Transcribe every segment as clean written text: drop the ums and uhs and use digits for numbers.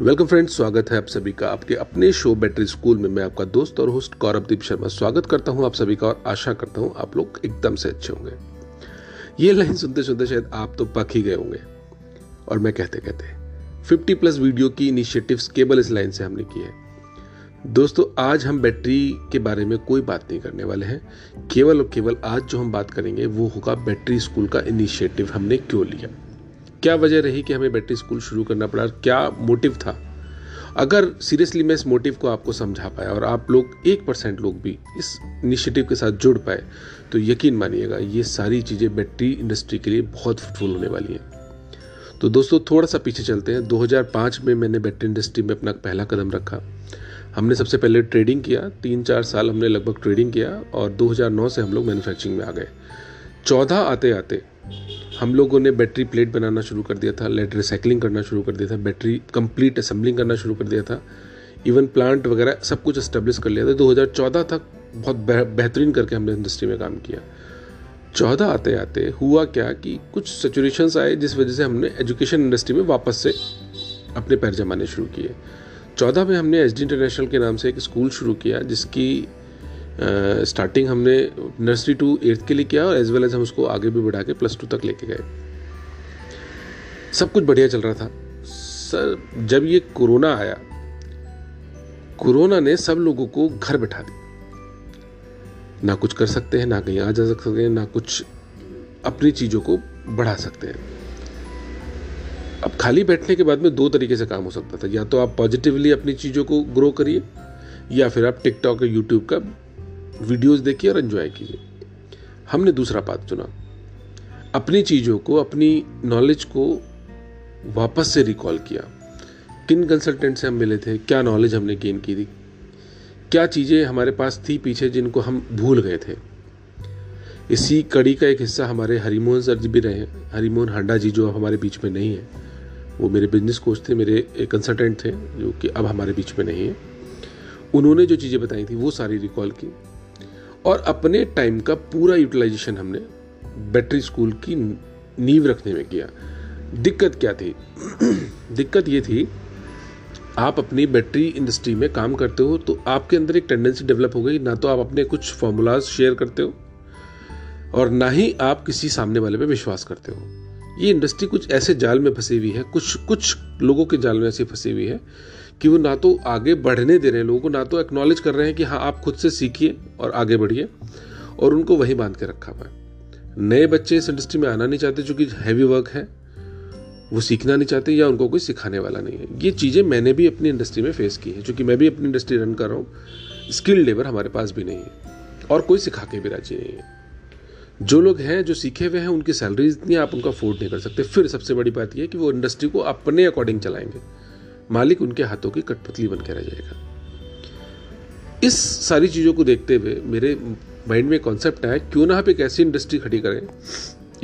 Welcome friends, स्वागत है आप सभी का आपके अपने शो बैटरी स्कूल में। मैं आपका दोस्त और होस्ट गौरवदीप शर्मा स्वागत करता हूं आप सभी का और आशा करता हूं आप लोग एकदम से अच्छे होंगे। ये लाइन सुनते सुनते शायद आप तो पक ही गए होंगे और मैं कहते कहते 50 प्लस वीडियो की इनिशिएटिव्स केवल इस लाइन से हमने की है। दोस्तों, आज हम बैटरी के बारे में कोई बात नहीं करने वाले हैं। केवल और केवल आज जो हम बात करेंगे वो होगा बैटरी स्कूल का इनिशिएटिव हमने क्यों लिया, क्या वजह रही कि हमें बैटरी स्कूल शुरू करना पड़ा, क्या मोटिव था। अगर सीरियसली मैं इस मोटिव को आपको समझा पाया और आप लोग 1% लोग भी इस इनिशिएटिव के साथ जुड़ पाए तो यकीन मानिएगा ये सारी चीज़ें बैटरी इंडस्ट्री के लिए बहुत फ्रूटफुल होने वाली हैं। तो दोस्तों, थोड़ा सा पीछे चलते हैं। 2005 में मैंने बैटरी इंडस्ट्री में अपना पहला कदम रखा। हमने सबसे पहले ट्रेडिंग किया, 3-4 साल हमने लगभग ट्रेडिंग किया और 2009 से हम लोग मैन्युफैक्चरिंग में आ गए। 14 आते आते हम लोगों ने बैटरी प्लेट बनाना शुरू कर दिया था, लेड रिसाइकलिंग करना शुरू कर दिया था, बैटरी कंप्लीट असेंबलिंग करना शुरू कर दिया था, इवन प्लांट वगैरह सब कुछ एस्टेब्लिश कर लिया था। 2014 तक बहुत बेहतरीन करके हमने इंडस्ट्री में काम किया। 14 आते आते हुआ क्या कि कुछ सिचुएशंस आए जिस वजह से हमने एजुकेशन इंडस्ट्री में वापस से अपने पैर जमाने शुरू किए। 14 में हमने एचडी इंटरनेशनल के नाम से एक स्कूल शुरू किया जिसकी स्टार्टिंग हमने नर्सरी टू 8th के लिए किया और एज वेल एज हम उसको आगे भी बढ़ा के +2 तक लेके गए। सब कुछ बढ़िया चल रहा था सर। जब ये कोरोना आया, कोरोना ने सब लोगों को घर बैठा दिया। ना कुछ कर सकते हैं, ना कहीं आ जा सकते हैं, ना कुछ अपनी चीज़ों को बढ़ा सकते हैं। अब खाली बैठने के बाद में 2 तरीके से काम हो सकता था। या तो आप पॉजिटिवली अपनी चीज़ों को ग्रो करिए या फिर आप टिकटॉक और यूट्यूब का वीडियोस देखिए और एंजॉय कीजिए। हमने दूसरा पाथ चुना, अपनी चीज़ों को, अपनी नॉलेज को वापस से रिकॉल किया। किन कंसल्टेंट से हम मिले थे, क्या नॉलेज हमने गेन की थी, क्या चीज़ें हमारे पास थी पीछे जिनको हम भूल गए थे। इसी कड़ी का एक हिस्सा हमारे हरिमोहन सर जी भी रहे हैं। हरिमोहन हांडा जी जो हमारे बीच में नहीं है, वो मेरे बिजनेस कोच थे, मेरे कंसल्टेंट थे जो कि अब हमारे बीच में नहीं है। उन्होंने जो चीज़ें बताई थी वो सारी रिकॉल की और अपने टाइम का पूरा यूटिलाइजेशन हमने बैटरी स्कूल की नींव रखने में किया। दिक्कत क्या थी? दिक्कत ये थी, आप अपनी बैटरी इंडस्ट्री में काम करते हो तो आपके अंदर एक टेंडेंसी डेवलप हो गई, ना तो आप अपने कुछ फॉर्मूलाज शेयर करते हो और ना ही आप किसी सामने वाले पे विश्वास करते हो। ये इंडस्ट्री कुछ ऐसे जाल में फंसी हुई है, कुछ लोगों के जाल में ऐसी फंसी हुई है कि वो ना तो आगे बढ़ने दे रहे हैं लोगों को, ना तो एक्नॉलेज कर रहे हैं कि हाँ आप खुद से सीखिए और आगे बढ़िए, और उनको वहीं बांध के रखा हुआ है। नए बच्चे इस इंडस्ट्री में आना नहीं चाहते, चूँकि हैवी वर्क है, वो सीखना नहीं चाहते या उनको कोई सिखाने वाला नहीं है। ये चीज़ें मैंने भी अपनी इंडस्ट्री में फेस की है, चूँकि मैं भी अपनी इंडस्ट्री रन कर रहा हूँ। स्किल्ड लेबर हमारे पास भी नहीं है और कोई सिखा के भी राजी नहीं है। जो लोग हैं, जो सीखे हुए हैं, उनकी सैलरीज इतनी आप उनका अफोर्ड नहीं कर सकते। फिर सबसे बड़ी बात यह है कि वो इंडस्ट्री को अपने अकॉर्डिंग चलाएंगे, मालिक उनके हाथों की कठपुतली बन के रह जाएगा। इस सारी चीज़ों को देखते हुए मेरे माइंड में कॉन्सेप्ट आया, क्यों ना आप एक ऐसी इंडस्ट्री खड़ी करें,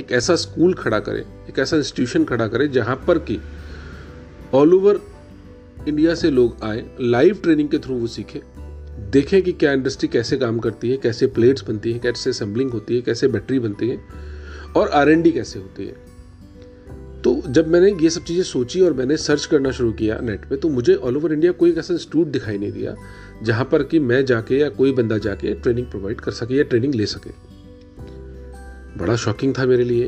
एक ऐसा स्कूल खड़ा करें, एक ऐसा इंस्टीट्यूशन खड़ा करें जहाँ पर कि ऑल ओवर इंडिया से लोग आए, लाइव ट्रेनिंग के थ्रू वो सीखें, देखें कि क्या इंडस्ट्री कैसे काम करती है, कैसे प्लेट्स बनती है, कैसे असेंबलिंग होती है, कैसे बैटरी बनती है और R&D कैसे होती है। तो जब मैंने ये सब चीज़ें सोची और मैंने सर्च करना शुरू किया नेट पे, तो मुझे ऑल ओवर इंडिया कोई ऐसा इंस्टीट्यूट दिखाई नहीं दिया जहाँ पर कि मैं जाके या कोई बंदा जाके ट्रेनिंग प्रोवाइड कर सके या ट्रेनिंग ले सके। बड़ा शॉकिंग था मेरे लिए,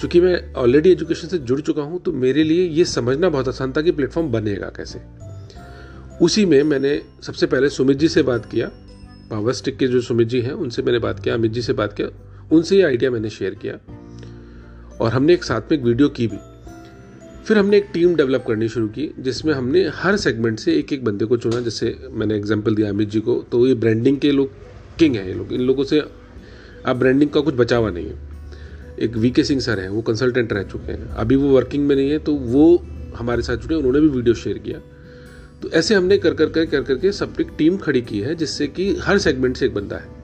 क्योंकि मैं ऑलरेडी एजुकेशन से जुड़ चुका हूँ तो मेरे लिए ये समझना बहुत आसान था कि प्लेटफॉर्म बनेगा कैसे। उसी में मैंने सबसे पहले सुमित जी से बात किया, पावर स्टिक के जो सुमित जी हैं उनसे मैंने बात किया, अमित जी से बात किया, उनसे ये आइडिया मैंने शेयर किया और हमने एक साथ में एक वीडियो की भी। फिर हमने एक टीम डेवलप करनी शुरू की जिसमें हमने हर सेगमेंट से एक बंदे को चुना। जैसे मैंने एग्जांपल दिया अमित जी को, तो ये ब्रांडिंग के लोग किंग हैं, ये लोग, इन लोगों से अब ब्रांडिंग का कुछ बचावा नहीं है। एक VK सिंह सर हैं, वो कंसल्टेंट रह चुके हैं, अभी वो वर्किंग में नहीं है, तो वो हमारे साथ जुड़े, उन्होंने भी वीडियो शेयर किया। तो ऐसे हमने कर करके सब एक टीम खड़ी की है जिससे कि हर सेगमेंट से एक बंदा है।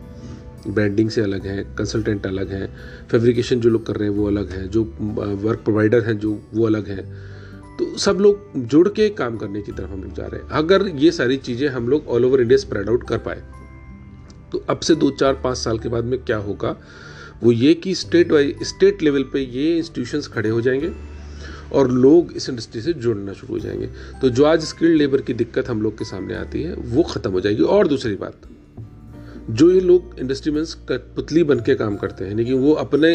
ब्रांडिंग से अलग है, कंसल्टेंट अलग है, फैब्रिकेशन जो लोग कर रहे हैं वो अलग है, जो वर्क प्रोवाइडर हैं जो वो अलग है। तो सब लोग जुड़ के काम करने की तरफ हम लोग जा रहे हैं। अगर ये सारी चीज़ें हम लोग all over India spread out कर पाए तो अब से 2-4-5 साल के बाद में क्या होगा वो ये कि स्टेट लेवल पे ये इंस्टीट्यूशंस खड़े हो जाएंगे और लोग इस इंडस्ट्री से जुड़ना शुरू हो जाएंगे। तो जो आज स्किल्ड लेबर की दिक्कत हम लोग के सामने आती है वो ख़त्म हो जाएगी। और दूसरी बात, जो ये लोग इंडस्ट्री में कठपुतली बन के काम करते हैं, लेकिन वो अपने,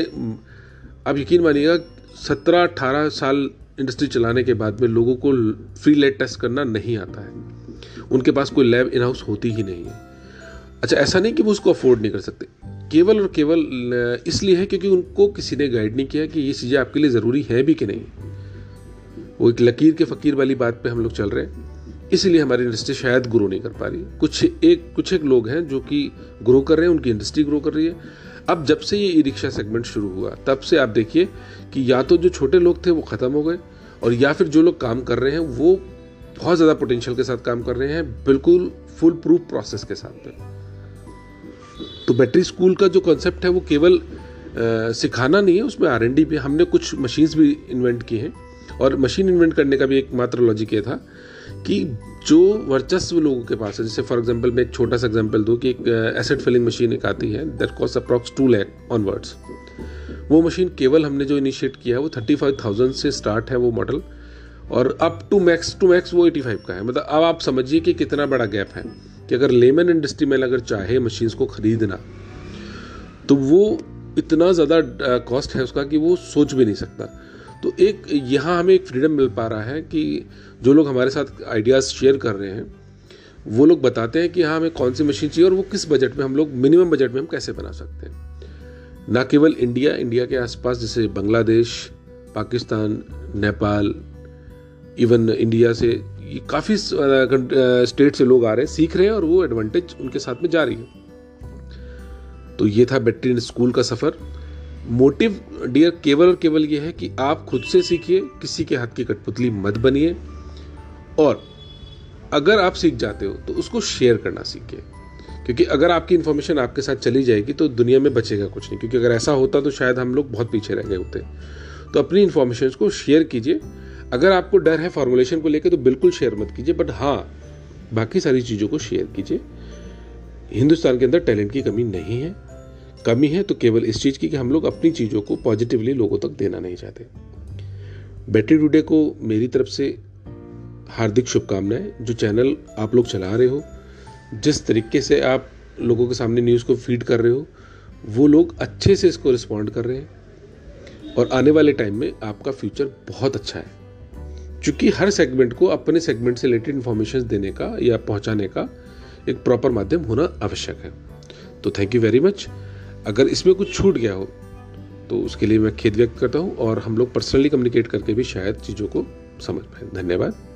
आप यकीन मानिएगा 17-18 साल इंडस्ट्री चलाने के बाद में लोगों को फ्री लेट टेस्ट करना नहीं आता है, उनके पास कोई लैब इन हाउस होती ही नहीं है। अच्छा, ऐसा नहीं कि वो उसको अफोर्ड नहीं कर सकते, केवल और केवल इसलिए है क्योंकि उनको किसी ने गाइड नहीं किया कि ये चीज़ें आपके लिए ज़रूरी है भी कि नहीं। वो एक लकीर के फ़कीर वाली बात पे हम लोग चल रहे हैं, इसलिए हमारी इंडस्ट्री शायद ग्रो नहीं कर पा रही। कुछ एक लोग हैं जो कि ग्रो कर रहे हैं, उनकी इंडस्ट्री ग्रो कर रही है। अब जब से ये ई रिक्शा सेगमेंट शुरू हुआ तब से आप देखिए कि या तो जो छोटे लोग थे वो ख़त्म हो गए, और या फिर जो लोग काम कर रहे हैं वो बहुत ज़्यादा पोटेंशियल के साथ काम कर रहे हैं, बिल्कुल फुल प्रूफ प्रोसेस के साथ में। तो बैटरी स्कूल का जो कॉन्सेप्ट है वो केवल सिखाना नहीं है, उसमें R&D भी, हमने कुछ मशीन्स भी इन्वेंट की हैं। और मशीन इन्वेंट करने का भी एक मात्र लॉजिक ये था कि जो वर्चस्व लोगों के पास है, जैसे फॉर एग्जांपल मैं एक छोटा सा एग्जांपल दूं कि एक एसेट फिलिंग मशीन एक आती है that cost approx 2 lakh onwards. वो मशीन केवल हमने जो इनिशिएट किया है वो 35,000 से स्टार्ट है वो मॉडल, और अप टू मैक्स वो 85 का है। मतलब अब आप समझिए कि कितना बड़ा गैप है कि अगर लेमन इंडस्ट्री में अगर चाहे मशीन्स को खरीदना तो वो इतना ज़्यादा कॉस्ट है उसका कि वो सोच भी नहीं सकता। तो एक यहाँ हमें एक फ्रीडम मिल पा रहा है कि जो लोग हमारे साथ आइडियाज़ शेयर कर रहे हैं वो लोग बताते हैं कि हाँ हमें कौन सी मशीन चाहिए और वो किस बजट में, हम लोग मिनिमम बजट में हम कैसे बना सकते हैं। ना केवल इंडिया के आसपास जैसे बांग्लादेश, पाकिस्तान, नेपाल, इवन इंडिया से काफ़ी स्टेट से लोग आ रहे हैं, सीख रहे हैं, और वो एडवांटेज उनके साथ में जा रही है। तो ये था बैटरी स्कूल का सफ़र। मोटिव डियर केवल और केवल ये है कि आप खुद से सीखिए, किसी के हाथ की कठपुतली मत बनिए, और अगर आप सीख जाते हो तो उसको शेयर करना सीखिए, क्योंकि अगर आपकी इन्फॉर्मेशन आपके साथ चली जाएगी तो दुनिया में बचेगा कुछ नहीं। क्योंकि अगर ऐसा होता तो शायद हम लोग बहुत पीछे रह गए होते। तो अपनी इन्फॉर्मेशन को शेयर कीजिए। अगर आपको डर है फॉर्मुलेशन को लेकर तो बिल्कुल शेयर मत कीजिए, बट हाँ बाकी सारी चीज़ों को शेयर कीजिए। हिंदुस्तान के अंदर टैलेंट की कमी नहीं है, कमी है तो केवल इस चीज़ की कि हम लोग अपनी चीज़ों को पॉजिटिवली लोगों तक देना नहीं चाहते। बैटरी टुडे को मेरी तरफ से हार्दिक शुभकामनाएं। जो चैनल आप लोग चला रहे हो, जिस तरीके से आप लोगों के सामने न्यूज़ को फीड कर रहे हो, वो लोग अच्छे से इसको रिस्पॉन्ड कर रहे हैं, और आने वाले टाइम में आपका फ्यूचर बहुत अच्छा है। चूँकि हर सेगमेंट को अपने सेगमेंट से रिलेटेड इन्फॉर्मेशन देने का या पहुँचाने का एक प्रॉपर माध्यम होना आवश्यक है। तो थैंक यू वेरी मच। अगर इसमें कुछ छूट गया हो तो उसके लिए मैं खेद व्यक्त करता हूँ, और हम लोग पर्सनली कम्युनिकेट करके भी शायद चीज़ों को समझ पाए। धन्यवाद।